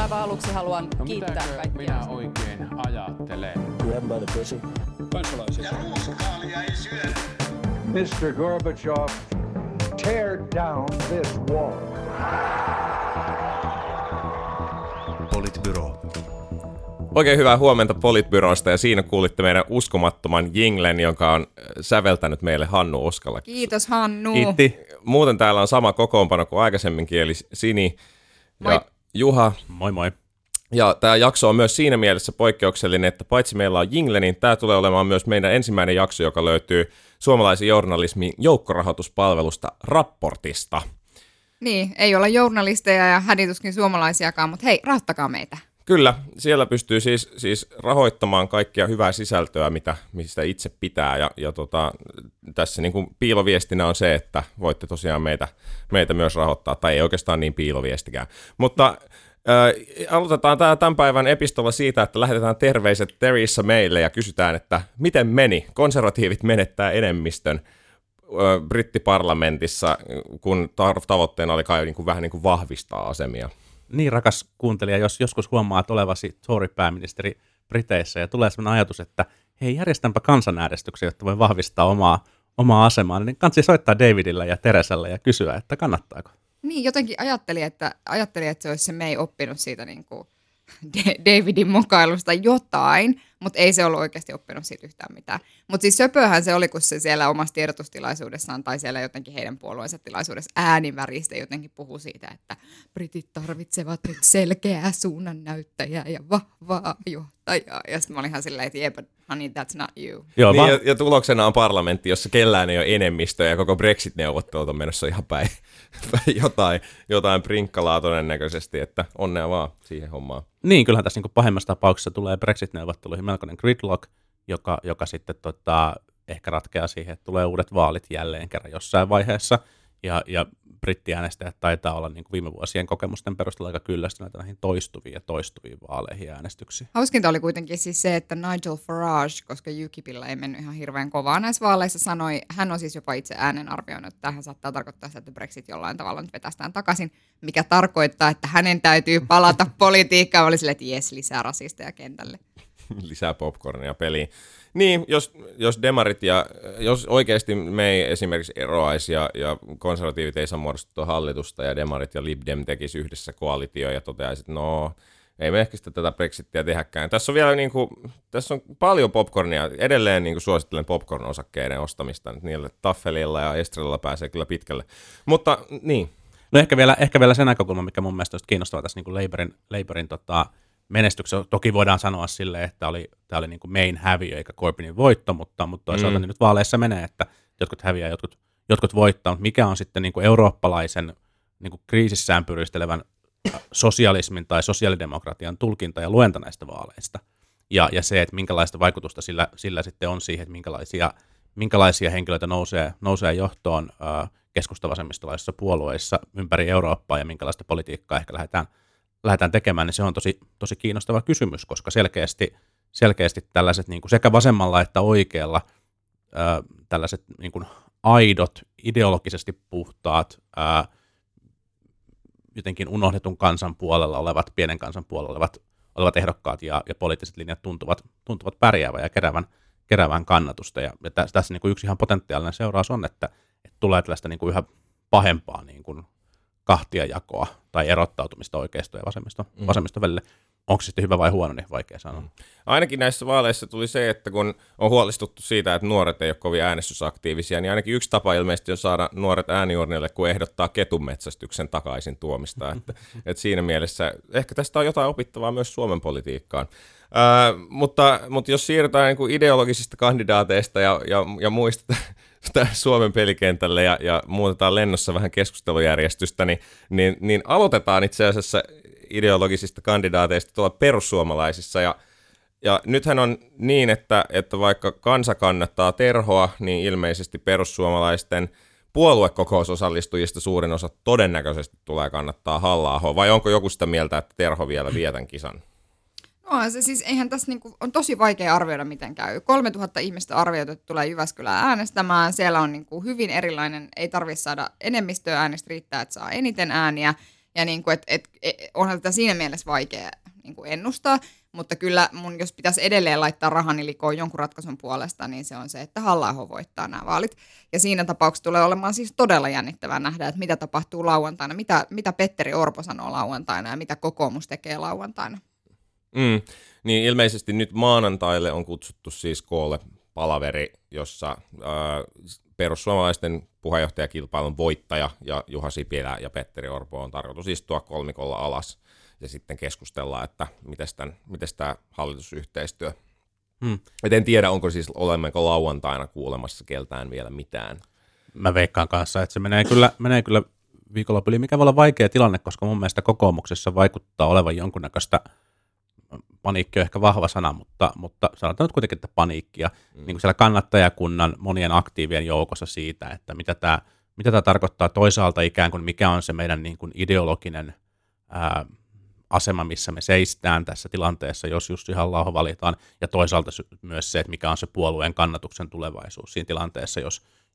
Aivan aluksi haluan kiittää kaikkia. Minä oikein ajattelen? Kansalaisia. Ja ruuskaalia ei syö. Mr. Gorbachev, tear down this wall. Politbyro. Oikein hyvää huomenta Politbyrosta, ja siinä kuulitte meidän uskomattoman jinglen, jonka on säveltänyt meille Hannu Oskala. Kiitos Hannu. Kiitti. Muuten täällä on sama kokoonpano kuin aikaisemminkin, eli Sini ja moi. Juha. Moi moi. Ja tämä jakso on myös siinä mielessä poikkeuksellinen, että paitsi meillä on jingle, niin tämä tulee olemaan myös meidän ensimmäinen jakso, joka löytyy suomalaisen journalismin joukkorahoituspalvelusta Rapportista. Niin, ei olla journalisteja ja hädityskin suomalaisiakaan, mutta hei, rahoittakaa meitä. Kyllä, siellä pystyy siis rahoittamaan kaikkia hyvää sisältöä, mistä itse pitää. Ja tässä niin kuin piiloviestinä on se, että voitte tosiaan meitä myös rahoittaa, tai ei oikeastaan niin piiloviestikään. Mutta aloitetaan tämän päivän epistola siitä, että lähetetään terveiset Theresa meille ja kysytään, että miten meni? Konservatiivit menettää enemmistön brittiparlamentissa, kun tavoitteena oli kai niin kuin, vähän niin kuin vahvistaa asemia. Niin, rakas kuuntelija, jos joskus huomaat olevasi Tory-pääministeri Briteissä ja tulee sellainen ajatus, että hei, järjestänpä kansanäänestyksen, jotta voi vahvistaa omaa asemaa, niin kansi soittaa Davidille ja Theresalle ja kysyä, että kannattaako. Niin, jotenkin ajattelin, että se olisi se, me ei oppinut siitä niin kuin Davidin mokailusta jotain, mutta ei se ollut oikeasti oppinut siitä yhtään mitään. Mutta siis söpöhän se oli, kun se siellä omassa tiedotustilaisuudessaan tai siellä jotenkin heidän puolueensa tilaisuudessa ääniväristä jotenkin puhui siitä, että britit tarvitsevat nyt selkeää suunnannäyttäjää ja vahvaa johtajaa. Ja sitten mä olin ihan silleen, että yeah, but honey, that's not you. Joo, niin, ja tuloksena on parlamentti, jossa kellään ei ole enemmistöä ja koko Brexit-neuvottelut on menossa ihan päin jotain prinkkalaa todennäköisesti, että onnea vaan siihen hommaan. Niin, kyllähän tässä niin kuin pahimmassa tapauksessa tulee Brexit-neuvotteluihin melkoinen gridlock, joka sitten ehkä ratkeaa siihen, että tulee uudet vaalit jälleen kerran jossain vaiheessa, ja brittiäänestäjät taitaa olla niin kuin viime vuosien kokemusten perusteella aika kyllästyneitä näihin toistuviin vaaleihin ja äänestyksiin. Hauskinta oli kuitenkin siis se, että Nigel Farage, koska UKIPillä ei mennyt ihan hirveän kovaa näissä vaaleissa, sanoi, hän on siis jopa itse äänen arvioinut, että hän saattaa tarkoittaa sitä, että Brexit jollain tavalla nyt vetästään takaisin, mikä tarkoittaa, että hänen täytyy palata politiikkaan. Oli silleen, että jes, lisää rasisteja kentälle. Lisää popcornia peliin. Niin, jos demarit ja jos oikeasti me ei esimerkiksi eroaisi ja konservatiivit ei saa muodostua hallitusta ja demarit ja Lib Dem tekisi yhdessä koalitio ja toteaisi, että no, ei me ehkä sitä tätä Brexittiä tehäkään. Tässä on vielä niin kuin, tässä on paljon popcornia. Edelleen niin kuin suosittelen popcorn-osakkeiden ostamista. Niillä taffelilla ja estrella pääsee kyllä pitkälle. Mutta niin. No ehkä vielä se näkökulma, mikä mun mielestä kiinnostaa tässä niin kuin Labourin menestyksessä. Toki voidaan sanoa silleen, että tämä oli niin kuin main häviö eikä Corbynin voitto, mutta toisaalta niin nyt vaaleissa menee, että jotkut häviää, jotkut voittaa, mutta mikä on sitten niin kuin eurooppalaisen niin kuin kriisissään pyristelevän sosialismin tai sosiaalidemokratian tulkinta ja luenta näistä vaaleista, ja se, että minkälaista vaikutusta sillä sitten on siihen, että minkälaisia henkilöitä nousee johtoon keskustavasemmistolaisissa puolueissa ympäri Eurooppaa ja minkälaista politiikkaa ehkä lähdetään tekemään, niin se on tosi kiinnostava kysymys, koska selkeästi tällaiset niin kuin sekä vasemmalla että oikealla tällaiset niin kuin aidot, ideologisesti puhtaat, jotenkin unohdetun kansan puolella olevat, pienen kansan puolella olevat ehdokkaat ja poliittiset linjat tuntuvat pärjäävän ja keräävän kannatusta. Ja tässä niin kuin yksi ihan potentiaalinen seuraus on, että tulee tällaista niin kuin yhä pahempaa niin kuin kahtiajakoa tai erottautumista oikeistoon ja vasemmiston välille. Onko se sitten hyvä vai huono, niin vaikea sanoa. Ainakin näissä vaaleissa tuli se, että kun on huolestuttu siitä, että nuoret ei ole kovin äänestysaktiivisia, niin ainakin yksi tapa ilmeisesti on saada nuoret ääniurnille, kun ehdottaa ketunmetsästyksen takaisin tuomista. että siinä mielessä ehkä tästä on jotain opittavaa myös Suomen politiikkaan. Mutta jos siirrytään niin kuin ideologisista kandidaateista ja muista Suomen pelikentälle ja muutetaan lennossa vähän keskustelujärjestystä, niin aloitetaan itse asiassa ideologisista kandidaateista tuolla perussuomalaisissa. Ja nythän on niin, että vaikka kansa kannattaa Terhoa, niin ilmeisesti perussuomalaisten puoluekokousosallistujista suurin osa todennäköisesti tulee kannattaa Halla-ahoa. Vai onko joku sitä mieltä, että Terho vielä vietän kisan? No, se siis eihän tässä niinku, on tosi vaikea arvioida, miten käy. 3000 ihmistä arvioitu, että tulee Jyväskylään äänestämään. Siellä on niinku hyvin erilainen, ei tarvitse saada enemmistöä äänestä, riittää, että saa eniten ääniä. Ja niin kuin, onhan tätä siinä mielessä vaikea niin kuin ennustaa, mutta kyllä mun, jos pitäisi edelleen laittaa rahani likoon jonkun ratkaisun puolesta, niin se on se, että Halla-aho voittaa nämä vaalit. Ja siinä tapauksessa tulee olemaan siis todella jännittävää nähdä, että mitä tapahtuu lauantaina, mitä Petteri Orpo sanoo lauantaina ja mitä kokoomus tekee lauantaina. Mm. Niin ilmeisesti nyt maanantaille on kutsuttu siis koolle palaveri, jossa perussuomalaisten puheenjohtajakilpailun voittaja ja Juha Sipilä ja Petteri Orpo on tarkoitus istua kolmikolla alas ja sitten keskustellaan, että mites tämä hallitusyhteistyö. En tiedä, onko siis olemmeko lauantaina kuulemassa keltään vielä mitään. Mä veikkaan kanssa, että se menee kyllä viikonloppuun, mikä voi olla vaikea tilanne, koska mun mielestä kokoomuksessa vaikuttaa olevan jonkunnäköistä, paniikki on ehkä vahva sana, mutta sanotaan nyt kuitenkin, että paniikkia. Niin kuin siellä kannattajakunnan monien aktiivien joukossa siitä, että mitä tämä tarkoittaa toisaalta ikään kuin mikä on se meidän niin kuin ideologinen asema, missä me seistään tässä tilanteessa, jos Jussi Halla-aho valitaan, ja toisaalta myös se, että mikä on se puolueen kannatuksen tulevaisuus siinä tilanteessa,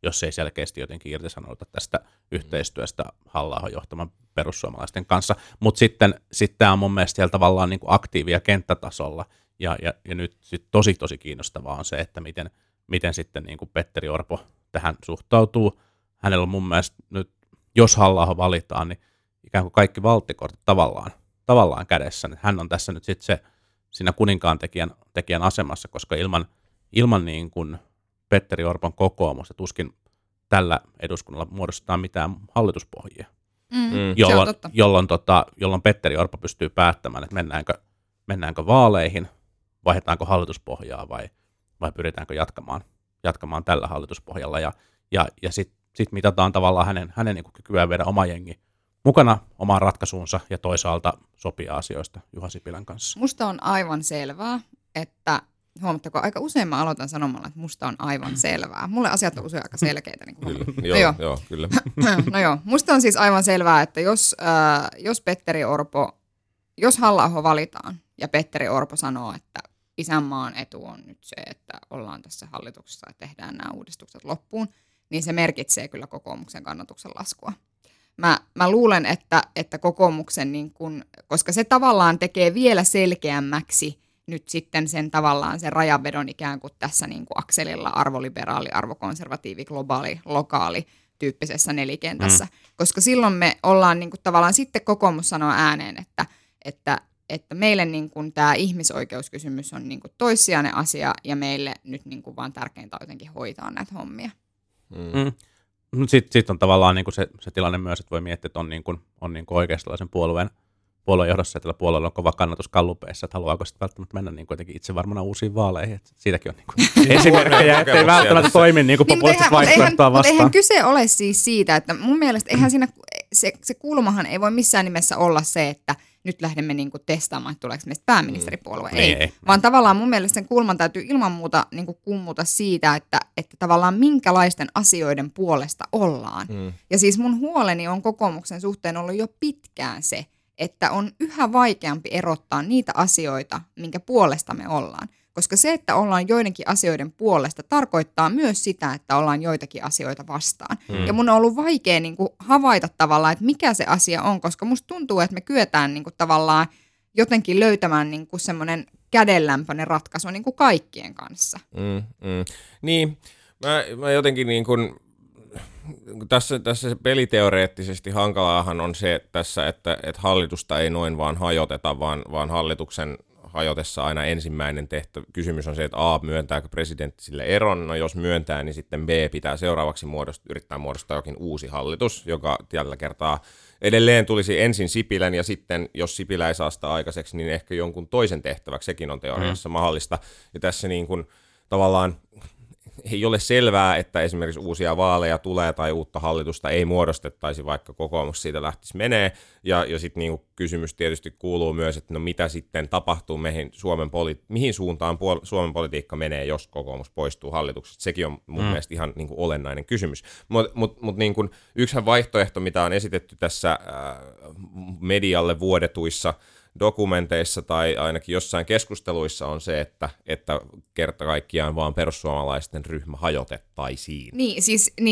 jos ei selkeästi jotenkin irtisanouta tästä yhteistyöstä Halla-ahon johtaman perussuomalaisten kanssa. Mutta sitten tämä on mun mielestä siellä tavallaan niinku aktiivia kenttätasolla, ja nyt sit tosi kiinnostavaa on se, että miten sitten niinku Petteri Orpo tähän suhtautuu. Hänellä on mun mielestä nyt, jos Halla-aho valitaan, niin ikään kuin kaikki valttikortit tavallaan kädessä. Hän on tässä nyt sitten siinä kuninkaan tekijän asemassa, koska ilman niin kuin Petteri Orpon kokoomusta tuskin tällä eduskunnalla muodostetaan mitään hallituspohjia, jolloin Petteri Orpo pystyy päättämään, että mennäänkö vaaleihin, vaihdetaanko hallituspohjaa vai pyritäänkö jatkamaan tällä hallituspohjalla. Ja sit mitataan tavallaan hänen niin kuin kykyään viedä oma jengi mukana omaan ratkaisuunsa ja toisaalta sopia asioista Juha Sipilän kanssa. Musta on aivan selvää, että huomattako, aika usein mä aloitan sanomalla, että musta on aivan selvää. Mulle asiat on usein aika selkeitä. Niin kuin joo, kyllä. No joo, musta on siis aivan selvää, että jos Petteri Orpo, jos Halla-aho valitaan ja Petteri Orpo sanoo, että isänmaan etu on nyt se, että ollaan tässä hallituksessa ja tehdään nämä uudistukset loppuun, niin se merkitsee kyllä kokoomuksen kannatuksen laskua. Mä luulen, että kokoomuksen, niin kun, koska se tavallaan tekee vielä selkeämmäksi nyt sitten sen tavallaan sen rajanvedon ikään kuin tässä niin kuin akselilla arvoliberaali, arvokonservatiivi, globaali, lokaali tyyppisessä nelikentässä. Koska silloin me ollaan niin kuin tavallaan sitten kokoomus sanoo ääneen, että meille niin kuin tämä ihmisoikeuskysymys on niin kuin toissijainen asia ja meille nyt niin kuin vaan tärkeintä on jotenkin hoitaa näitä hommia. Sitten on tavallaan niin kuin se tilanne myös, että voi miettiä, että on niin kuin oikeistolaisen puolueen johdossa, että puolueella on kova kannatus kallupeissa, että haluaako sitten välttämättä mennä niin kuitenkin itse varmana uusiin vaaleihin. Että siitäkin on niin esimerkkejä, ettei välttämättä toimi niin kuin populistit vaihtoehtoa vastaan. Eihän kyse ole siis siitä, että mun mielestä eihän siinä, se kulmahan ei voi missään nimessä olla se, että nyt lähdemme niin kuin testaamaan, että tuleeko meistä pääministeripuolue. Ei. Vaan tavallaan mun mielestä sen kulman täytyy ilman muuta niin kuin kummuta siitä, että tavallaan minkälaisten asioiden puolesta ollaan. Ja siis mun huoleni on kokoomuksen suhteen ollut jo pitkään se, että on yhä vaikeampi erottaa niitä asioita, minkä puolesta me ollaan. Koska se, että ollaan joidenkin asioiden puolesta, tarkoittaa myös sitä, että ollaan joitakin asioita vastaan. Ja mun on ollut vaikea niin kuin havaita tavallaan, että mikä se asia on, koska musta tuntuu, että me kyetään niin kuin tavallaan jotenkin löytämään niin kuin semmoinen kädenlämpöinen ratkaisu niin kuin kaikkien kanssa. Niin, mä jotenkin niin kuin tässä peliteoreettisesti hankalaahan on se tässä, että hallitusta ei noin vaan hajoteta, vaan hallituksen hajotessa aina ensimmäinen kysymys on se, että A, myöntääkö presidentti sille eron, no jos myöntää, niin sitten B, pitää seuraavaksi yrittää muodostaa jokin uusi hallitus, joka tällä kertaa edelleen tulisi ensin Sipilän ja sitten, jos Sipilä ei saa sitä aikaiseksi, niin ehkä jonkun toisen tehtäväksi, sekin on teoriassa mahdollista, ja tässä niin kuin tavallaan ei ole selvää, että esimerkiksi uusia vaaleja tulee tai uutta hallitusta ei muodostettaisi, vaikka kokoomus siitä lähtisi menee. Ja sitten niinku kysymys tietysti kuuluu myös, että no mitä sitten tapahtuu, mihin suuntaan Suomen politiikka menee, jos kokoomus poistuu hallituksesta. Sekin on mun mielestä ihan niinku olennainen kysymys. Mutta niinku, yksihän vaihtoehto, mitä on esitetty tässä medialle vuodetuissa dokumenteissa tai ainakin jossain keskusteluissa on se, että kerta kaikkiaan vaan perussuomalaisten ryhmä hajotettaisiin. Niin, siis sitten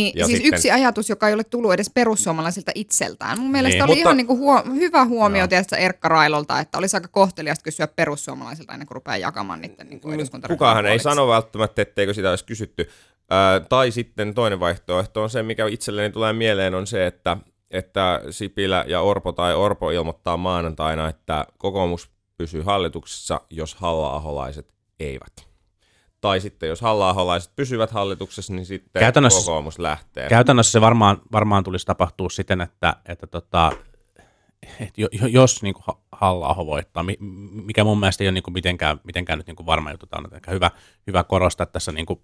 yksi ajatus, joka ei ole tullut edes perussuomalaisilta itseltään. Mun mielestä oli ihan niin kuin hyvä huomio tietysti Erkka Railolta, että olisi aika kohteliasta kysyä perussuomalaisilta ennen kuin rupeaa jakamaan niiden niin eduskuntaryhmän. Kukahan ei sano välttämättä, etteikö sitä olisi kysytty. Tai sitten toinen vaihtoehto on se, mikä itselleni tulee mieleen, on se, että Sipilä ja Orpo tai Orpo ilmoittaa maanantaina, että kokoomus pysyy hallituksessa, jos halla-aholaiset eivät. Tai sitten jos halla-aholaiset pysyvät hallituksessa, niin sitten kokoomus lähtee. Käytännössä se varmaan tulisi tapahtua siten, että jos niin kuin Halla-aho voittaa, mikä mun mielestä ei ole niin kuin mitenkään nyt niin kuin varma juttu, on hyvä korostaa, että tässä niin kuin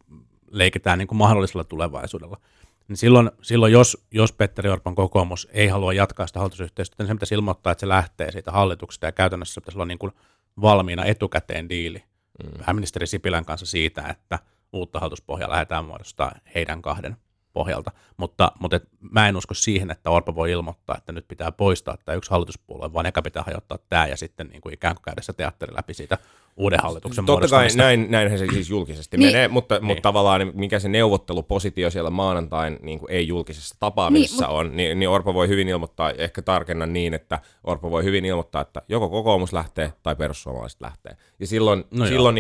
leikitään niin kuin mahdollisella tulevaisuudella. Niin silloin jos Petteri Orpon kokoomus ei halua jatkaa sitä hallitusyhteistyötä, niin se pitäisi ilmoittaa, että se lähtee siitä hallituksesta, ja käytännössä se pitäisi olla niin kuin valmiina etukäteen diili pääministeri Sipilän kanssa siitä, että uutta hallituspohjaa lähdetään muodostaa heidän kahden pohjalta. Mutta mä en usko siihen, että Orpo voi ilmoittaa, että nyt pitää poistaa tämä yksi hallituspuolue, vaan eka pitää hajottaa tämä ja sitten niin kuin ikään kuin käydä se teatteri läpi siitä uuden hallituksen muodostamista. Totta kai näinhän se siis julkisesti menee, mutta tavallaan mikä se neuvottelupositio siellä maanantain niin kuin ei julkisessa tapaamisessa on, niin Orpo voi hyvin ilmoittaa, ehkä tarkenna niin, että Orpo voi hyvin ilmoittaa, että joko kokoomus lähtee tai perussuomalaiset lähtee. Ja silloin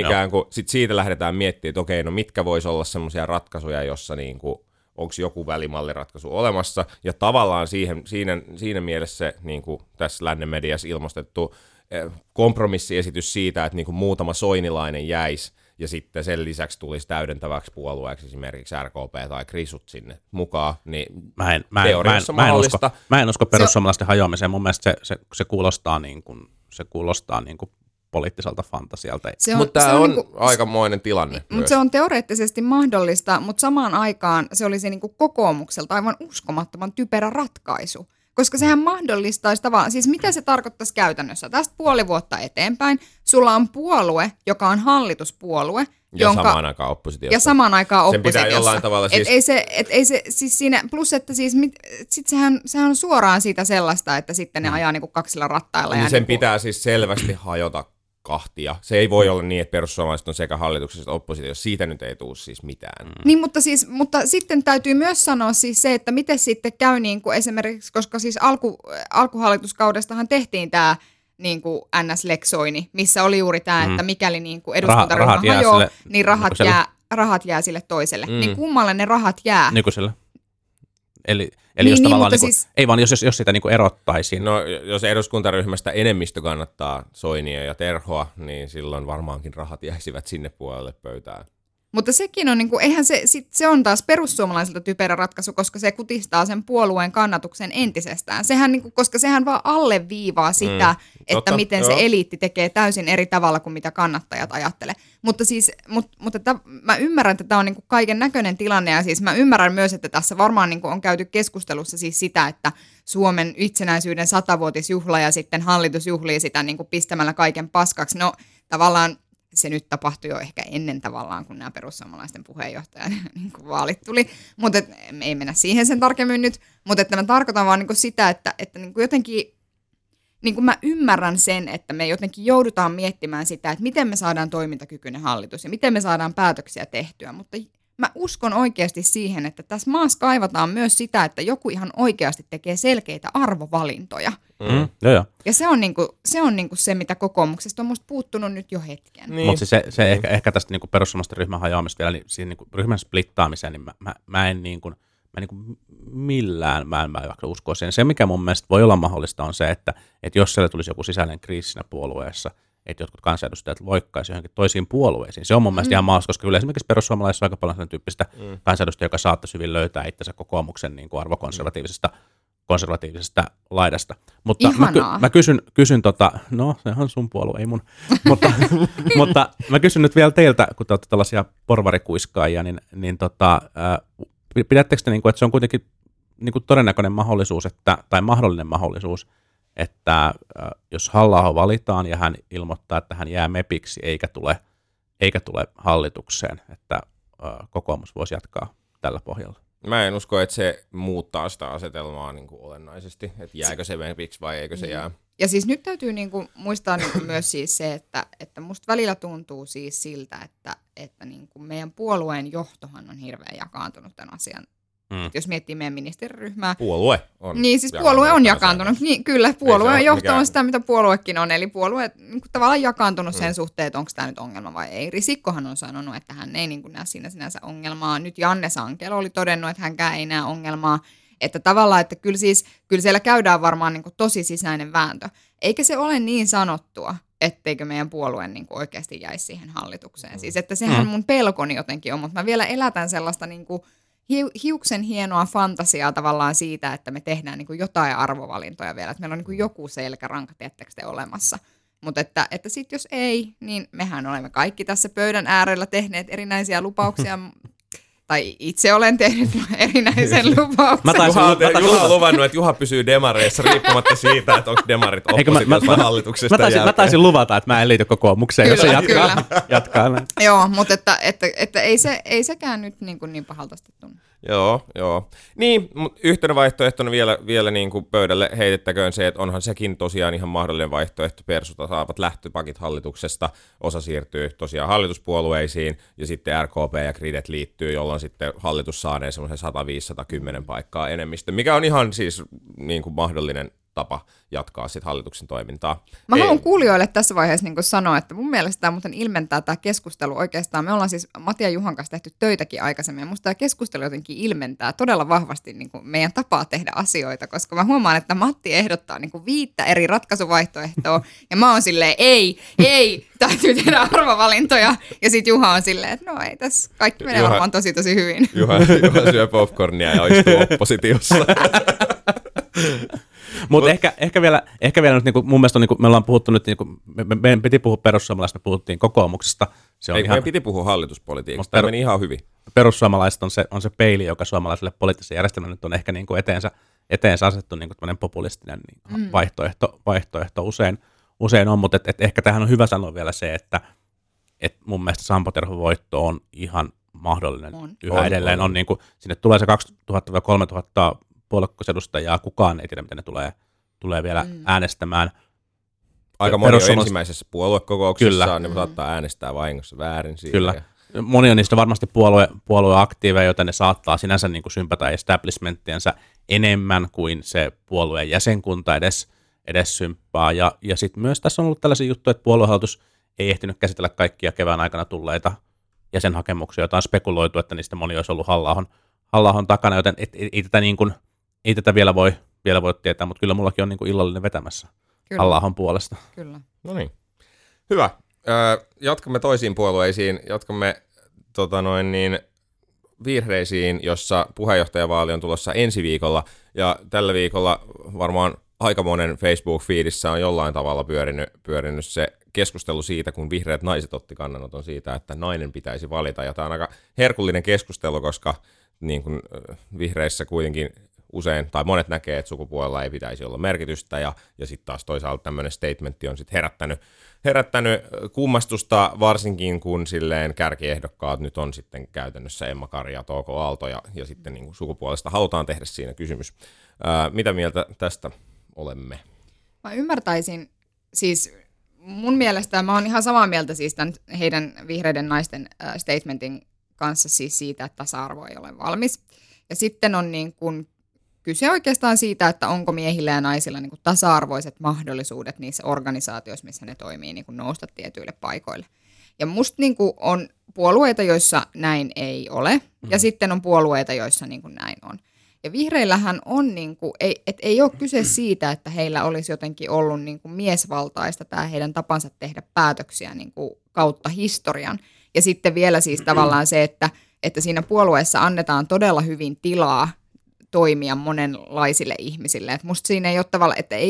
ikään kuin sit siitä lähdetään miettimään, että okei, no mitkä voisi olla semmoisia ratkaisuja, jossa niin kuin onko joku välimalliratkaisu olemassa, ja tavallaan siinä mielessä se, niin kuin tässä lännen mediassa ilmoistettu kompromissiesitys siitä, että niin kuin muutama soinilainen jäisi, ja sitten sen lisäksi tulisi täydentäväksi puolueeksi esimerkiksi RKP tai Krisut sinne mukaan, niin teoriassa mahdollista. Mä en usko perussuomalaisten hajoamiseen, mun mielestä se kuulostaa niin kuin, poliittiselta fantasialta. Mutta tämä on niinku aikamoinen tilanne. Mutta se on teoreettisesti mahdollista, mutta samaan aikaan se olisi niinku kokoomukselta aivan uskomattoman typerä ratkaisu, koska sehän mahdollistaisi tavallaan, siis mitä se tarkoittaisi käytännössä? Tästä puoli vuotta eteenpäin sulla on puolue, joka on hallituspuolue, Ja samaan aikaan oppositiossa. Sen pitää jollain tavalla siis. Sehän on suoraan siitä sellaista, että sitten ne ajaa niinku kaksilla rattailla. Niin ja sen pitää siis selvästi hajota kahtia. Se ei voi olla niin, että perussuomalaiset on sekä hallituksessa että oppositiossa. Siitä nyt ei tule siis mitään. Niin, mutta sitten täytyy myös sanoa siis se, että miten sitten käy niin kuin esimerkiksi, koska siis alkuhallituskaudestahan tehtiin tämä niin kuin NS-Lex Soini, missä oli juuri tämä, että mikäli niin kuin eduskuntaryhmä hajoaa, niin rahat jää sille toiselle. Niin kummalle ne rahat jää? Nykyisellä. Jos sitä niin kuin erottaisiin. No, jos eduskuntaryhmästä enemmistö kannattaa Soinia ja Terhoa, niin silloin varmaankin rahat jäisivät sinne puolelle pöytään. Mutta sekin on, niin kuin, eihän se on taas perussuomalaisilta typerä ratkaisu, koska se kutistaa sen puolueen kannatuksen entisestään. Sehän, niin kuin, koska sehän vaan alleviivaa sitä, että miten se eliitti tekee täysin eri tavalla kuin mitä kannattajat ajattelee. Mutta mä ymmärrän, että tämä on niin kuin kaiken näköinen tilanne, ja siis mä ymmärrän myös, että tässä varmaan niin kuin on käyty keskustelussa siis sitä, että Suomen itsenäisyyden 100-vuotisjuhla ja sitten hallitus juhlii sitä niin kuin pistämällä kaiken paskaksi. No tavallaan se nyt tapahtui jo ehkä ennen tavallaan, kun nämä perussuomalaisten puheenjohtajan niin kuin vaalit tuli, mutta me ei mennä siihen sen tarkemmin nyt, mutta että mä tarkoitan vaan niin kuin sitä, että niin kuin jotenkin niin kuin mä ymmärrän sen, että me jotenkin joudutaan miettimään sitä, että miten me saadaan toimintakykyinen hallitus ja miten me saadaan päätöksiä tehtyä, mutta mä uskon oikeasti siihen, että tässä maassa kaivataan myös sitä, että joku ihan oikeasti tekee selkeitä arvovalintoja. Ja se on, niinku se, mitä kokoomuksesta on musta puuttunut nyt jo hetken. Niin. Mutta se ehkä tästä niinku perussuomalaisten ryhmän hajoamista vielä, niin siihen niinku ryhmän splittaamiseen, niin mä en vaikka usko siihen. Se, mikä mun mielestä voi olla mahdollista, on se, että jos siellä tulisi joku sisäinen kriisi siinä puolueessa, että jotkut kansanedustajat loikkaisivat johonkin toisiin puolueisiin. Se on mun mielestä ihan mahdollista, koska kyllä esimerkiksi perussuomalaisissa on aika paljon sen tyyppistä kansanedustajia, joka saattaisi hyvin löytää itsensä kokoomuksen niin kuin arvokonservatiivisesta laidasta. Mutta mä kysyn no sehän sun puolue, ei mun, mutta mä kysyn nyt vielä teiltä, kun te olette tällaisia porvarikuiskaajia, pidättekö te, niin kuin, että se on kuitenkin niin kuin todennäköinen mahdollisuus, tai mahdollinen mahdollisuus, että jos Halla-aho valitaan ja hän ilmoittaa, että hän jää mepiksi eikä tule hallitukseen, että kokoomus voisi jatkaa tällä pohjalla. Mä en usko, että se muuttaa sitä asetelmaa niin kuin olennaisesti, että jääkö se merkiksi vai eikö se jää. Ja siis nyt täytyy niin kuin muistaa niin kuin myös siis se, että musta välillä tuntuu siis siltä, että niin kuin meidän puolueen johtohan on hirveän jakaantunut tämän asian. Mm. Jos miettii meidän ministeriryhmää. Puolue on. Niin siis puolue on jakaantunut. Niin, kyllä, puolueen johto on sitä, mitä puoluekin on. Eli puolue niin kuin tavallaan jakaantunut sen suhteen, että onko tämä nyt ongelma vai ei. Risikkohan on sanonut, että hän ei niin kuin näe siinä sinänsä ongelmaa. Nyt Janne Sankelo oli todennut, että hänkään ei näe ongelmaa. Että tavallaan, että kyllä, siis, kyllä siellä käydään varmaan niin kuin tosi sisäinen vääntö. Eikä se ole niin sanottua, etteikö meidän puolue niin kuin oikeasti jäisi siihen hallitukseen. Siis että sehän mun pelkoni jotenkin on, mutta mä vielä elätän sellaista niin kuin hiuksen hienoa fantasiaa tavallaan siitä, että me tehdään niin kuin jotain arvovalintoja vielä, että meillä on niin kuin joku selkäranka, tietääkö te, olemassa. Mutta että sitten jos ei, niin mehän olemme kaikki tässä pöydän äärellä tehneet erinäisiä lupauksia, tai itse olen tehnyt erinäisen lupauksen. Juha on luvannut, että Juha pysyy demareissa riippumatta siitä, että onko demarit oppositiossa vai hallituksesta jälkeen. Mä taisin luvata, että mä en liity kokoomukseen, jos se jatkaa. Joo, mutta että ei sekään nyt niin pahalta sitten tunnu. Joo. Niin, mutta yhtenä vaihtoehtona vielä niin kuin pöydälle heitettäköön se, että onhan sekin tosiaan ihan mahdollinen vaihtoehto. Persuta saavat lähtöpakit hallituksesta, osa siirtyy tosiaan hallituspuolueisiin, ja sitten RKP ja Kridet liittyy, jolloin sitten hallitus saanee semmoisen 105-110 paikkaa enemmistö, mikä on ihan siis niin kuin mahdollinen tapa jatkaa sit hallituksen toimintaa. Mä haluan kuulijoille tässä vaiheessa niin sanoa, että mun mielestä tämä muuten ilmentää tämä keskustelu oikeastaan. Me ollaan siis Matti ja Juhan kanssa tehty töitäkin aikaisemmin, ja musta tämä keskustelu jotenkin ilmentää todella vahvasti niin kuin meidän tapaa tehdä asioita, koska mä huomaan, että Matti ehdottaa niin kuin 5 eri ratkaisuvaihtoehtoa, ja mä oon silleen, ei, täytyy tehdä arvovalintoja, ja sit Juha on silleen, että no ei tässä, kaikki menee varmaan tosi hyvin. Juha syö popcornia ja istuu oppositiossa. Mutta ehkä vielä nyt niinku, mun mielestä on, niinku, me ollaan puhuttu nyt, niinku, meidän piti puhua perussuomalaisista, me puhuttiin kokoomuksesta. Meidän piti puhua hallituspolitiikasta, tämä meni ihan hyvin. Perussuomalaiset on se peili, joka suomalaiselle poliittiselle järjestelmälle nyt on ehkä niinku eteensä asettu niinku tämmöinen populistinen vaihtoehto usein on, mutta ehkä tähän on hyvä sanoa vielä se, että mun mielestä Sampo-Terhon voitto on ihan mahdollinen. Yhä edelleen on. On niinku, sinne tulee se 2000-3000 puoluekkosedustajaa, kukaan ei tiedä, miten ne tulee vielä äänestämään. Aika moni on ensimmäisessä puoluekokouksessaan, niin saattaa äänestää vahingossa väärin siitä. Kyllä. Moni on niistä varmasti puolueaktiiveja, joten ne saattaa sinänsä niin kuin sympata establishmenttiensä enemmän kuin se puolueen jäsenkunta edes symppaa. Ja sitten myös tässä on ollut tällaisia juttuja, että puoluehallitus ei ehtinyt käsitellä kaikkia kevään aikana tulleita jäsenhakemuksia, joita on spekuloitu, että niistä moni olisi ollut Halla-ahon takana, joten ei tätä vielä voi tietää, mutta kyllä mullakin on niin kuin illallinen vetämässä Halla-ahon puolesta. Kyllä. No niin. Hyvä. Jatkamme toisiin puolueisiin. Jatkamme vihreisiin, jossa puheenjohtajavaali on tulossa ensi viikolla. Ja tällä viikolla varmaan aika monen Facebook-feedissä on jollain tavalla pyörinyt se keskustelu siitä, kun vihreät naiset otti kannanoton siitä, että nainen pitäisi valita. Ja tämä on aika herkullinen keskustelu, koska niin kuin vihreissä kuitenkin usein, tai monet näkee, että sukupuolella ei pitäisi olla merkitystä, ja sitten taas toisaalta tämmöinen statementti on sitten herättänyt kummastusta, varsinkin kun silleen kärkiehdokkaat nyt on sitten käytännössä Emma Kari ja Touko Aalto, ja sitten niin kuin sukupuolesta halutaan tehdä siinä kysymys. Mitä mieltä tästä olemme? Mä ymmärtäisin, siis mun mielestä, mä oon ihan samaa mieltä siis tämän heidän vihreiden naisten statementin kanssa siis siitä, että tasa-arvo ei ole valmis. Ja sitten on niin kuin kyse oikeastaan siitä, että onko miehillä ja naisilla niin kuin tasa-arvoiset mahdollisuudet niissä organisaatioissa, missä ne toimii, niin kuin nousta tietyille paikoille. Ja musta niin kuin on puolueita, joissa näin ei ole, ja sitten on puolueita, joissa niin kuin näin on. Ja vihreillähän on, niin kuin, ei ole kyse siitä, että heillä olisi jotenkin ollut niin kuin miesvaltaista tämä heidän tapansa tehdä päätöksiä niin kuin kautta historian. Ja sitten vielä siis tavallaan se, että siinä puolueessa annetaan todella hyvin tilaa toimia monenlaisille ihmisille. Et musta siinä ei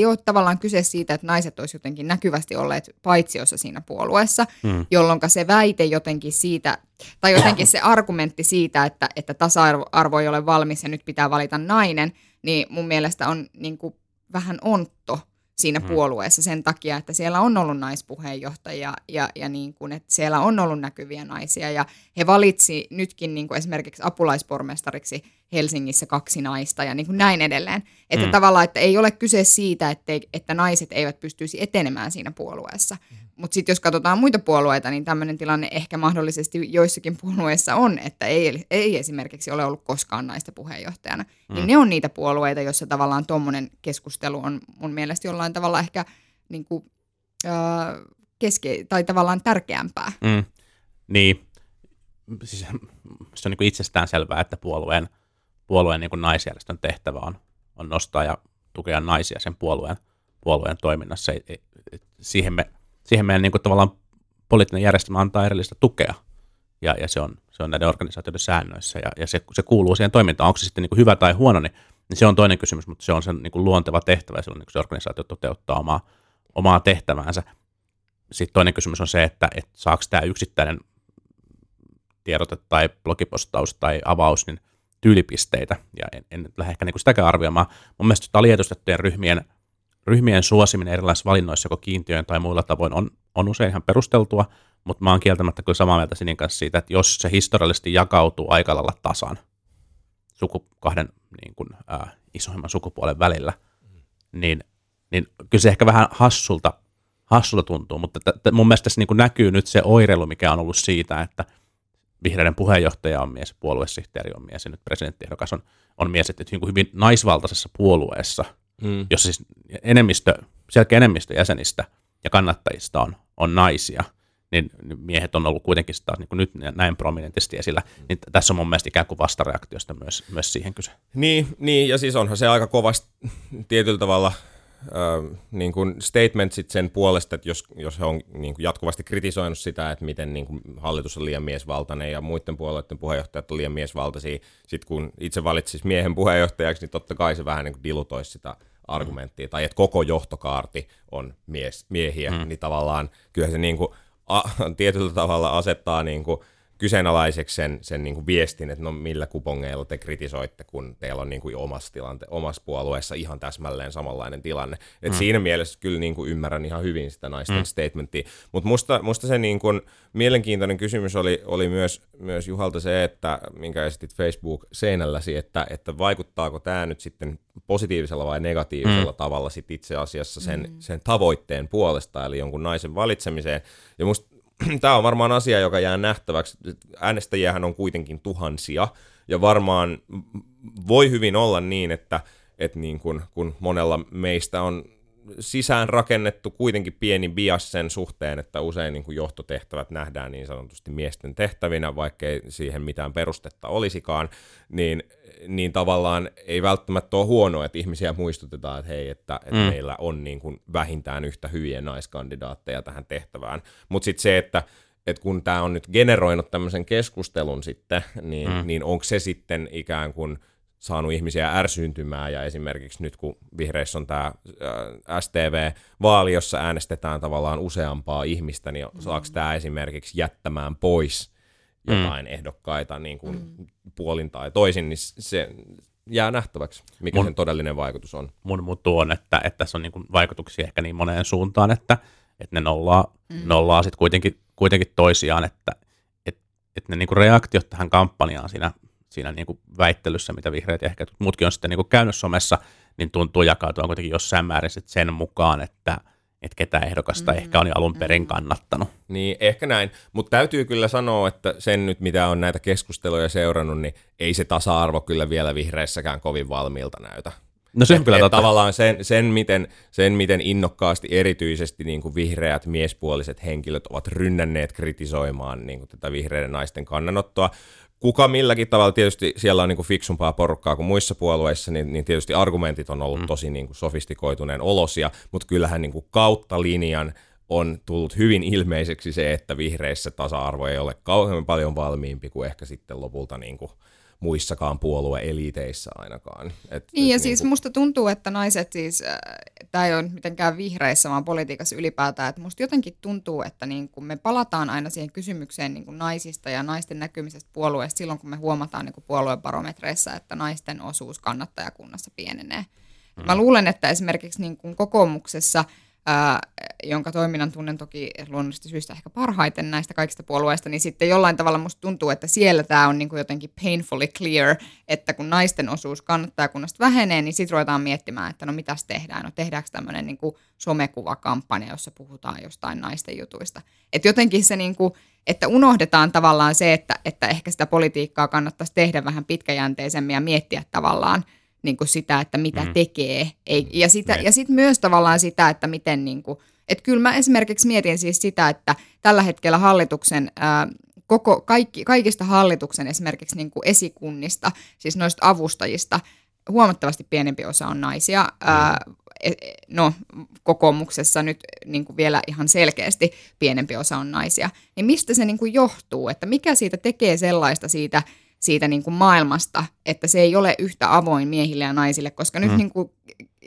ole tavallaan kyse siitä, että naiset olisi jotenkin näkyvästi olleet paitsiossa siinä puolueessa, jolloin se väite jotenkin siitä, tai jotenkin se argumentti siitä, että tasa-arvo ei ole valmis ja nyt pitää valita nainen, niin mun mielestä on niin kuin vähän ontto siinä puolueessa sen takia, että siellä on ollut naispuheenjohtajia ja niin kuin, että siellä on ollut näkyviä naisia. Ja he valitsi nytkin niin kuin esimerkiksi apulaispormestariksi Helsingissä 2 naista ja niin kuin näin edelleen. Että tavallaan, että ei ole kyse siitä, että naiset eivät pystyisi etenemään siinä puolueessa. Mutta sitten jos katsotaan muita puolueita, niin tämmöinen tilanne ehkä mahdollisesti joissakin puolueissa on, että ei esimerkiksi ole ollut koskaan naista puheenjohtajana. Niin ne on niitä puolueita, joissa tavallaan tuommoinen keskustelu on mun mielestä jollain tavalla ehkä niin kuin, tai tavallaan tärkeämpää. Niin, siis, se on niin kuin itsestään selvää, että puolueen niin kuin naisjärjestön tehtävä on nostaa ja tukea naisia sen puolueen toiminnassa. Siihen meidän niin kuin tavallaan poliittinen järjestelmä antaa erillistä tukea, ja se on näiden organisaatioiden säännöissä, ja se kuuluu siihen toimintaan. Onko se sitten niin kuin hyvä tai huono, niin se on toinen kysymys, mutta se on sen niin kuin luonteva tehtävä, ja silloin niin kuin se organisaatio toteuttaa omaa tehtäväänsä. Sitten toinen kysymys on se, että saako tämä yksittäinen tiedote tai blogipostaus tai avaus niin tyylipisteitä, ja en lähde ehkä niin kuin sitäkään arvioimaan. Mun mielestä aliedustettujen ryhmien suosiminen erilaisissa valinnoissa joko kiintiöön tai muilla tavoin on usein ihan perusteltua, mutta mä oon kieltämättä kyllä samaa mieltä Sinin kanssa siitä, että jos se historiallisesti jakautuu aika lailla tasan kahden niin kuin, isoimman sukupuolen välillä, niin kyllä se ehkä vähän hassulta tuntuu, mutta mun mielestä tässä niin kuin näkyy nyt se oireilu, mikä on ollut siitä, että vihreiden puheenjohtaja on mies, puoluesihteeri on mies ja nyt presidenttiehdokas on mies, että hyvin naisvaltaisessa puolueessa, jossa siis selkeä enemmistö jäsenistä ja kannattajista on naisia, niin miehet on ollut kuitenkin taas niin kuin nyt näin prominentisti esillä. Niin tässä on mun mielestä ikään kuin vastareaktiosta myös siihen kyse. Niin, ja siis onhan se aika kovasti tietyllä tavalla niin kuin statement sit sen puolesta, että jos he on niin kuin jatkuvasti kritisoinut sitä, että miten niin kuin hallitus on liian miesvaltainen ja muiden puolueiden puheenjohtajat on liian miesvaltaisia, sitten kun itse valitsisi miehen puheenjohtajaksi, niin totta kai se vähän niin kuin dilutoisi sitä argumenttia, tai että koko johtokaarti on miehiä, niin tavallaan kyllähän se niin kuin tietyllä tavalla asettaa niin kuin kyseenalaiseksi sen niin kuin viestin, että no millä kupongeilla te kritisoitte, kun teillä on niin kuin omassa puolueessa ihan täsmälleen samanlainen tilanne. Et siinä mielessä kyllä niin kuin ymmärrän ihan hyvin sitä naisten statementtia. Mutta musta se niin kuin mielenkiintoinen kysymys oli myös Juhalta se, että minkä esitit Facebook-seinälläsi, että vaikuttaako tämä nyt sitten positiivisella vai negatiivisella tavalla sit itse asiassa sen tavoitteen puolesta, eli jonkun naisen valitsemiseen. Ja musta tämä on varmaan asia, joka jää nähtäväksi. Äänestäjiähän on kuitenkin tuhansia, ja varmaan voi hyvin olla niin, että niin kun monella meistä on sisään rakennettu kuitenkin pieni bias sen suhteen, että usein niin kun johtotehtävät nähdään niin sanotusti miesten tehtävinä, vaikkei siihen mitään perustetta olisikaan, niin tavallaan ei välttämättä ole huonoa, että ihmisiä muistutetaan, että hei, että meillä on niin kuin vähintään yhtä hyviä naiskandidaatteja tähän tehtävään. Mutta sitten se, että kun tämä on nyt generoinut tämmöisen keskustelun sitten, niin onko se sitten ikään kuin saanut ihmisiä ärsyyntymään, ja esimerkiksi nyt kun vihreissä on tämä STV-vaali, jossa äänestetään tavallaan useampaa ihmistä, niin saako tämä esimerkiksi jättämään pois jotain ehdokkaita niin kuin puolin tai toisin, niin se jää nähtäväksi, mikä sen todellinen vaikutus on. Mun mutu on, että tässä on niin kuin vaikutuksia ehkä niin moneen suuntaan, että ne nollaa sitten kuitenkin toisiaan, että ne niin kuin reaktiot tähän kampanjaan siinä niin kuin väittelyssä, mitä vihreät ja ehkä muutkin on sitten niin kuin käynyt somessa, niin tuntuu jakautua kuitenkin jossain määrin sitten sen mukaan, että ketä ehdokasta ehkä on jo alun perin kannattanut. Niin, ehkä näin. Mutta täytyy kyllä sanoa, että sen nyt, mitä on näitä keskusteluja seurannut, niin ei se tasa-arvo kyllä vielä vihreissäkään kovin valmiilta näytä. No se on kyllä totta. Tavallaan sen miten innokkaasti erityisesti niin kuin vihreät miespuoliset henkilöt ovat rynnänneet kritisoimaan niin kuin tätä vihreiden naisten kannanottoa. Kuka milläkin tavalla, tietysti siellä on niin kuin fiksumpaa porukkaa kuin muissa puolueissa, niin tietysti argumentit on ollut tosi niin kuin sofistikoituneen olosia, mutta kyllähän niin kuin kautta linjan on tullut hyvin ilmeiseksi se, että vihreissä tasa-arvo ei ole kauhean paljon valmiimpi kuin ehkä sitten lopulta niin kuin muissakaan puolue-eliteissä ainakaan. Siis musta tuntuu, että naiset siis, tämä ei ole mitenkään vihreissä, vaan politiikassa ylipäätään, että musta jotenkin tuntuu, että niin kun me palataan aina siihen kysymykseen niin kun naisista ja naisten näkymisestä puolueesta silloin, kun me huomataan niin kun puoluebarometreissä, että naisten osuus kannattajakunnassa pienenee. Mä luulen, että esimerkiksi niin kun kokoomuksessa jonka toiminnan tunnen toki luonnollisesti syystä ehkä parhaiten näistä kaikista puolueista, niin sitten jollain tavalla musta tuntuu, että siellä tämä on niin kuin jotenkin painfully clear, että kun naisten osuus kannattajakunnasta vähenee, niin sitten ruvetaan miettimään, että no mitäs tehdään, no tehdäänkö tämmöinen niin kuin somekuvakampanja, jossa puhutaan jostain naisten jutuista. Että jotenkin se, niin kuin, että unohdetaan tavallaan se, että ehkä sitä politiikkaa kannattaisi tehdä vähän pitkäjänteisemmin ja miettiä tavallaan, niin kuin sitä, että mitä tekee. Ei, ja sitten myös tavallaan sitä, että miten, niin kuin, että kyllä mä esimerkiksi mietin siis sitä, että tällä hetkellä hallituksen, kaikista hallituksen esimerkiksi niin kuin esikunnista, siis noista avustajista, huomattavasti pienempi osa on naisia, no kokoomuksessa nyt niin kuin vielä ihan selkeästi pienempi osa on naisia, niin mistä se niin kuin johtuu, että mikä siitä tekee sellaista siitä niin kuin maailmasta, että se ei ole yhtä avoin miehille ja naisille, koska nyt niin kuin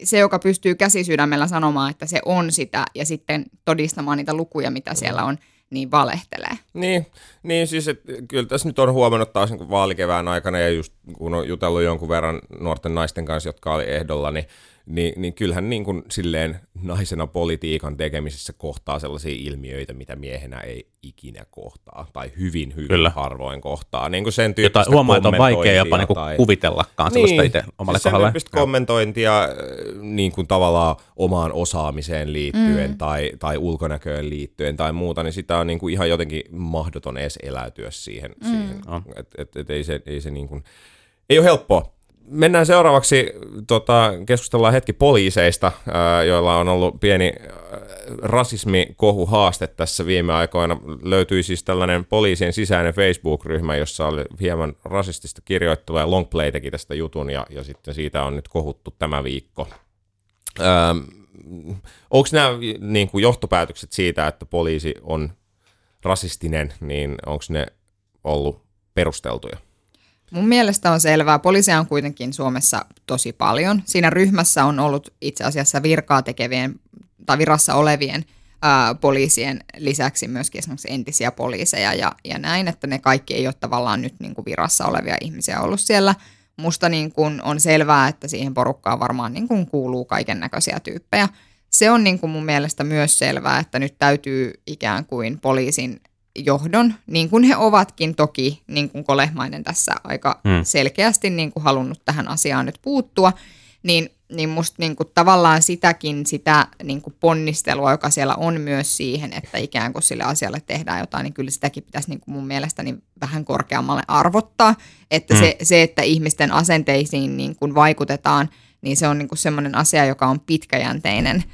se, joka pystyy käsisydämellä sanomaan, että se on sitä ja sitten todistamaan niitä lukuja, mitä siellä on, niin valehtelee. Niin siis että kyllä tässä nyt on huomannut taas niin kuin vaalikevään aikana ja just kun on jutellut jonkun verran nuorten naisten kanssa, jotka oli ehdolla, niin kyllähän niin kuin silleen naisena politiikan tekemisessä kohtaa sellaisia ilmiöitä, mitä miehenä ei ikinä kohtaa, tai hyvin kyllä harvoin kohtaa. Niin kuin sen tyyppistä huomaa, että on vaikea jopa niin kuin kuvitellakaan sellaista itse omalle siis kohdalle. Sen tyyppistä kommentointia niin kuin tavallaan omaan osaamiseen liittyen tai ulkonäköön liittyen tai muuta, niin sitä on niin kuin ihan jotenkin mahdoton edes eläytyä siihen. Ei ole helppoa. Mennään seuraavaksi, keskustellaan hetki poliiseista, joilla on ollut pieni rasismikohuhaaste tässä viime aikoina. Löytyi siis tällainen poliisien sisäinen Facebook-ryhmä, jossa oli hieman rasistista kirjoittelua, ja Longplay teki tästä jutun, ja sitten siitä on nyt kohuttu tämä viikko. Onko nämä niin kuin johtopäätökset siitä, että poliisi on rasistinen, niin onko ne ollut perusteltuja? Mun mielestä on selvää. Poliiseja on kuitenkin Suomessa tosi paljon. Siinä ryhmässä on ollut itse asiassa virkaa tekevien tai virassa olevien poliisien lisäksi myöskin esimerkiksi entisiä poliiseja ja näin, että ne kaikki ei ole tavallaan nyt niin kuin virassa olevia ihmisiä ollut siellä. Musta niin kuin on selvää, että siihen porukkaan varmaan niin kuin kuuluu kaiken näköisiä tyyppejä. Se on niin kuin mun mielestä myös selvää, että nyt täytyy ikään kuin poliisin johdon, niin kuin he ovatkin toki, niin kuin Kolehmainen tässä aika selkeästi niin kuin halunnut tähän asiaan nyt puuttua, niin musta niin kuin tavallaan sitä niin kuin ponnistelua, joka siellä on myös siihen, että ikään kuin sille asialle tehdään jotain, niin kyllä sitäkin pitäisi niin kuin mun mielestäni vähän korkeammalle arvottaa, että se, että ihmisten asenteisiin niin kuin vaikutetaan, niin se on niin kuin semmoinen asia, joka on pitkäjänteinen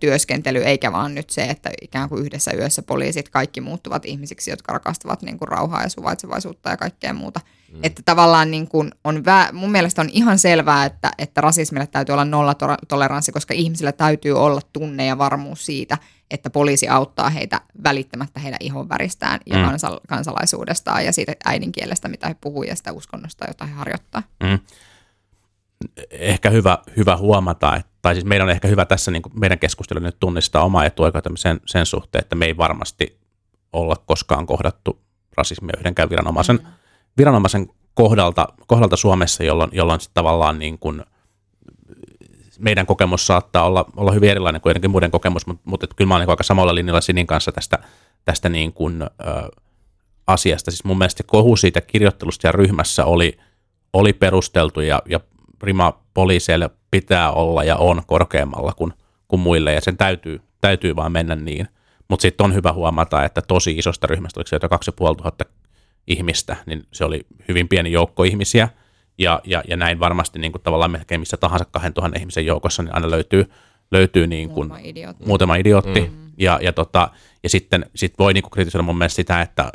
työskentely, eikä vaan nyt se, että ikään kuin yhdessä yössä poliisit kaikki muuttuvat ihmisiksi, jotka rakastavat niin kuin rauhaa ja suvaitsevaisuutta ja kaikkea muuta. Että tavallaan niin kuin on mun mielestä on ihan selvää, että rasismille täytyy olla nollatoleranssi, koska ihmisillä täytyy olla tunne ja varmuus siitä, että poliisi auttaa heitä välittämättä heidän ihonväristään ja kansalaisuudestaan ja siitä äidinkielestä, mitä he puhuu ja sitä uskonnosta, jota he harjoittaa. Ehkä hyvä huomata, tai siis meidän on ehkä hyvä tässä niin kuin meidän keskustelu nyt tunnistaa omaa etuoikeutemme sen suhteen, että me ei varmasti olla koskaan kohdattu rasismia yhdenkään viranomaisen kohdalta Suomessa, jolloin tavallaan niin kuin meidän kokemus saattaa olla hyvin erilainen kuin jotenkin muiden kokemus, mutta kyllä mä olen niin aika samalla linjalla Sinin kanssa tästä niin kuin, asiasta. Siis mun mielestä kohu siitä kirjoittelusta ja ryhmässä oli perusteltu ja rima poliiseille pitää olla ja on korkeammalla kuin muille ja sen täytyy vaan mennä niin. Mutta sitten on hyvä huomata, että tosi isosta ryhmästä, oliko se jotain 2500 ihmistä, niin se oli hyvin pieni joukko ihmisiä ja näin varmasti niin kuin tavallaan melkein missä tahansa 2000 ihmisen joukossa niin aina löytyy niin kuin muutama idiootti ja sitten voi niin kuin kritisoida mun mielestä sitä, että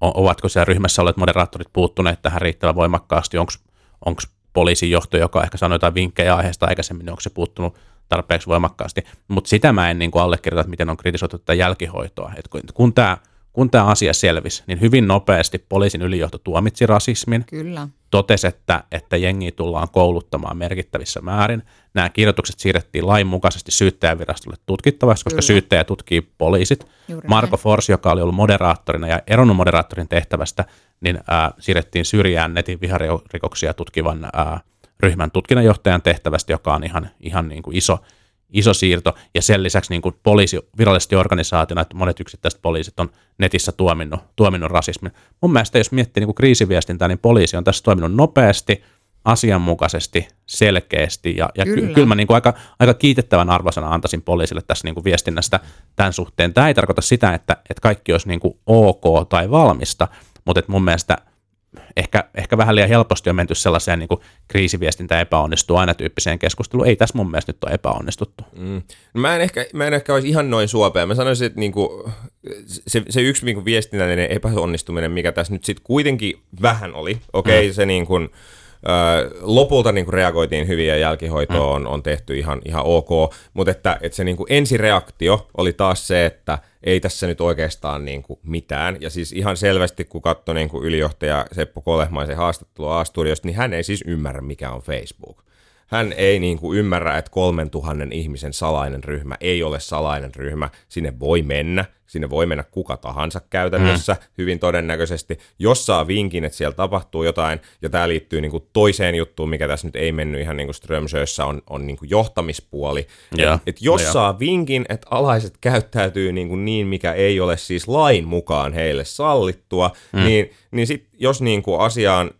ovatko siellä ryhmässä olleet moderaattorit puuttuneet tähän riittävän voimakkaasti, onko poliisin johto, joka ehkä sanoi jotain vinkkejä aiheesta aikaisemmin, onko se puuttunut tarpeeksi voimakkaasti. Mutta sitä mä en niin kuin allekirjoita, että miten on kritisoitu tätä jälkihoitoa. Et kun tämä asia selvisi, niin hyvin nopeasti poliisin ylijohto tuomitsi rasismin. Kyllä. Totesi, että jengiä tullaan kouluttamaan merkittävissä määrin. Nämä kirjoitukset siirrettiin lainmukaisesti syyttäjänvirastolle tutkittavaksi, koska syyttäjä tutkii poliisit. Juuri Marko Fors, joka oli ollut moderaattorina ja eronnut moderaattorin tehtävästä, niin siirrettiin syrjään netin viharikoksia tutkivan ryhmän tutkinnanjohtajan tehtävästä, joka on ihan niin kuin iso, iso siirto, ja sen lisäksi niin kuin poliisi virallisesti organisaationa, että monet yksittäiset poliisit on netissä tuominnut rasismin. Mun mielestä jos miettii niin kuin kriisiviestintää, niin poliisi on tässä toiminut nopeasti, asianmukaisesti, selkeästi, ja kyllä mä niin kuin aika kiitettävän arvosana antaisin poliisille tässä niin kuin viestinnästä tämän suhteen. Tämä ei tarkoita sitä, että kaikki olisi niin kuin ok tai valmista, mutta mun mielestä ehkä vähän liian helposti on menty sellaiseen niin kuin kriisiviestintä epäonnistuu aina -tyyppiseen keskusteluun. Ei tässä mun mielestä nyt ole epäonnistuttu. No mä en ehkä olisi ihan noin suopea. Mä sanoisin, että niin kuin se yksi niin kuin viestinnällinen epäonnistuminen, mikä tässä nyt sitten kuitenkin vähän oli, se niin kuin lopulta niin kuin reagoitiin hyvin ja jälkihoitoa on tehty ihan ok, mutta että se niin kuin ensireaktio oli taas se, että ei tässä nyt oikeastaan niin kuin mitään. Ja siis ihan selvästi, kun katsoi niin kuin ylijohtaja Seppo Kolehmaisen haastattelua A-studiosta, niin hän ei siis ymmärrä, mikä on Facebook. Hän ei niin kuin ymmärrä, että 3000 ihmisen salainen ryhmä ei ole salainen ryhmä. Sinne voi mennä kuka tahansa käytännössä hyvin todennäköisesti, jos saa vinkin, että siellä tapahtuu jotain. Ja tämä liittyy niin kuin toiseen juttuun, mikä tässä nyt ei mennyt ihan niin kuin Strömsössä, on niin kuin johtamispuoli. Et jos saa vinkin, että alaiset käyttäytyy niin, mikä ei ole siis lain mukaan heille sallittua, niin sitten jos niin kuin asiaan,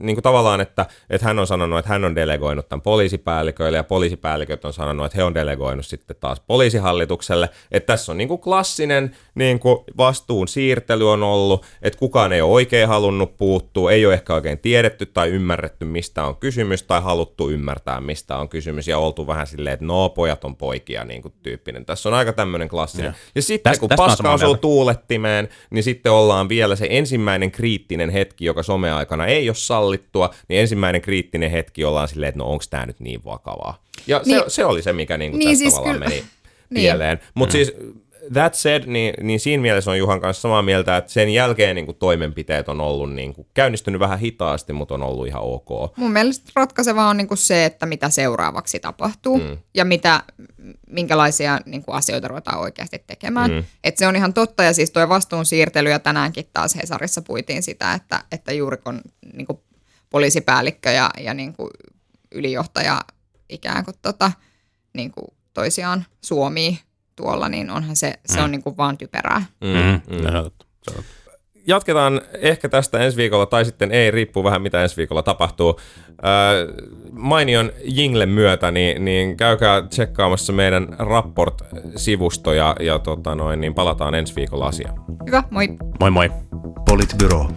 niin kuin tavallaan, että hän on sanonut, että hän on delegoinut tämän poliisipäälliköille, ja poliisipäälliköt on sanonut, että he on delegoinut sitten taas poliisihallitukselle, että tässä on niin kuin klassinen niin kuin vastuun siirtely on ollut, että kukaan ei ole oikein halunnut puuttua, ei ole ehkä oikein tiedetty tai ymmärretty, mistä on kysymys, tai haluttu ymmärtää, mistä on kysymys, ja oltu vähän silleen, että no, pojat on poikia, niin kuin tyyppinen. Tässä on aika tämmöinen klassinen. Ja sitten kun paska osuu tuulettimeen, niin sitten ollaan vielä se ensimmäinen kriittinen hetki, joka someaikana ei ole sallittua, niin ensimmäinen kriittinen hetki ollaan silleen, että no, onko tämä nyt niin vakavaa. Ja niin, se oli se, mikä niin kuin niin, tässä siis tavallaan meni pieleen. Niin. Mutta siis that said, niin siinä mielessä on Juhan kanssa samaa mieltä, että sen jälkeen niin kuin toimenpiteet on ollut niin kuin käynnistynyt vähän hitaasti, mutta on ollut ihan ok. Mun mielestä ratkaisevaa on niin kuin se, että mitä seuraavaksi tapahtuu ja minkälaisia niin kuin asioita ruvetaan oikeasti tekemään. Et se on ihan totta, ja siis tuo vastuunsiirtely, ja tänäänkin taas Hesarissa puitiin sitä, että juuri kun niin kuin poliisipäällikkö ja niin kuin ylijohtaja ikään kuin niin kuin toisiaan suomii tuolla, niin onhan se on niin kuin vaan typerää. Jatketaan ehkä tästä ensi viikolla, tai sitten ei, riippuu vähän mitä ensi viikolla tapahtuu. Mainion jinglen myötä, niin käykää tsekkaamassa meidän Rapport-sivusto, ja niin palataan ensi viikolla asiaan. Hyvä, moi! Moi moi! Politbyro.